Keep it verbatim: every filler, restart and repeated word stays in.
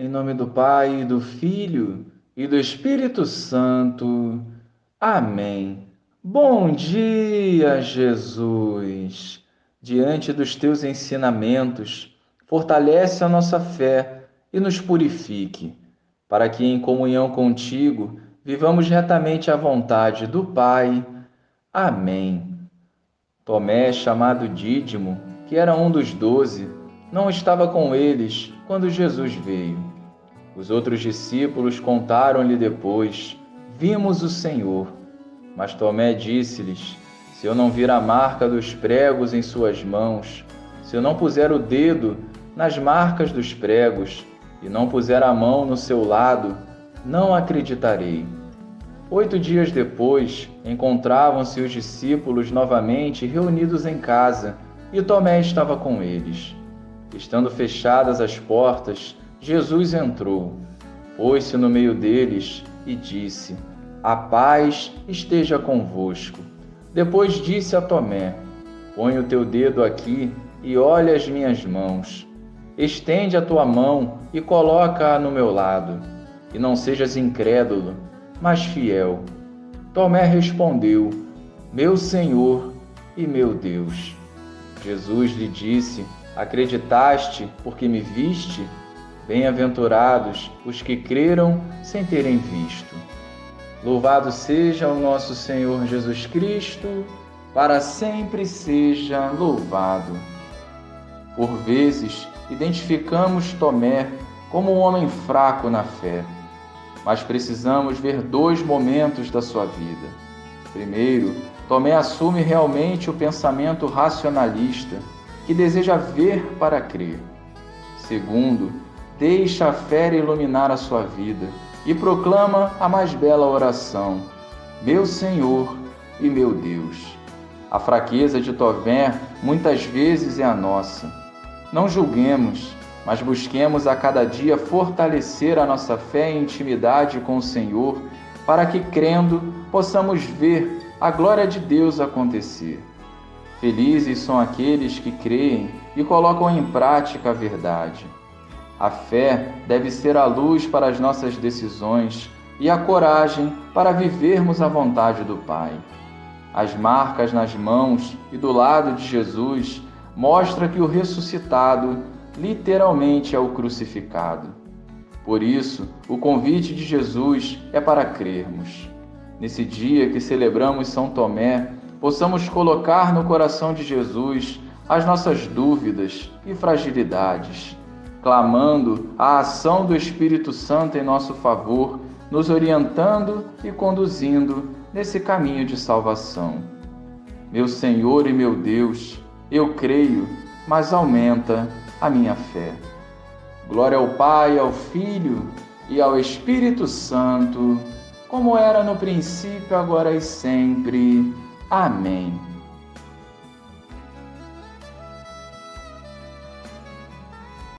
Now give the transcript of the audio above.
Em nome do Pai, do Filho e do Espírito Santo. Amém. Bom dia, Jesus! Diante dos teus ensinamentos, fortalece a nossa fé e nos purifique, para que em comunhão contigo vivamos retamente a vontade do Pai. Amém. Tomé, chamado Dídimo, que era um dos doze, não estava com eles quando Jesus veio. Os outros discípulos contaram-lhe depois: vimos o Senhor. Mas Tomé disse-lhes: se eu não vir a marca dos pregos em suas mãos, se eu não puser o dedo nas marcas dos pregos e não puser a mão no seu lado, não acreditarei. Oito dias depois, encontravam-se os discípulos novamente reunidos em casa, e Tomé estava com eles. Estando fechadas as portas, Jesus entrou, pôs-se no meio deles e disse: a paz esteja convosco. Depois disse a Tomé: põe o teu dedo aqui e olha as minhas mãos. Estende a tua mão e coloca-a no meu lado. E não sejas incrédulo, mas fiel. Tomé respondeu: meu Senhor e meu Deus. Jesus lhe disse: acreditaste porque me viste? Bem-aventurados os que creram sem terem visto. Louvado seja o nosso Senhor Jesus Cristo, para sempre seja louvado. Por vezes, identificamos Tomé como um homem fraco na fé, mas precisamos ver dois momentos da sua vida. Primeiro, Tomé assume realmente o pensamento racionalista, que deseja ver para crer. Segundo, deixa a fé iluminar a sua vida e proclama a mais bela oração: meu Senhor e meu Deus. A fraqueza de Tomé muitas vezes é a nossa. Não julguemos, mas busquemos a cada dia fortalecer a nossa fé e intimidade com o Senhor, para que, crendo, possamos ver a glória de Deus acontecer. Felizes são aqueles que creem e colocam em prática a verdade. A fé deve ser a luz para as nossas decisões e a coragem para vivermos a vontade do Pai. As marcas nas mãos e do lado de Jesus mostram que o ressuscitado literalmente é o crucificado. Por isso, o convite de Jesus é para crermos. Nesse dia que celebramos São Tomé, possamos colocar no coração de Jesus as nossas dúvidas e fragilidades, clamando a ação do Espírito Santo em nosso favor, nos orientando e conduzindo nesse caminho de salvação. Meu Senhor e meu Deus, eu creio, mas aumenta a minha fé. Glória ao Pai, ao Filho e ao Espírito Santo, como era no princípio, agora e sempre. Amém.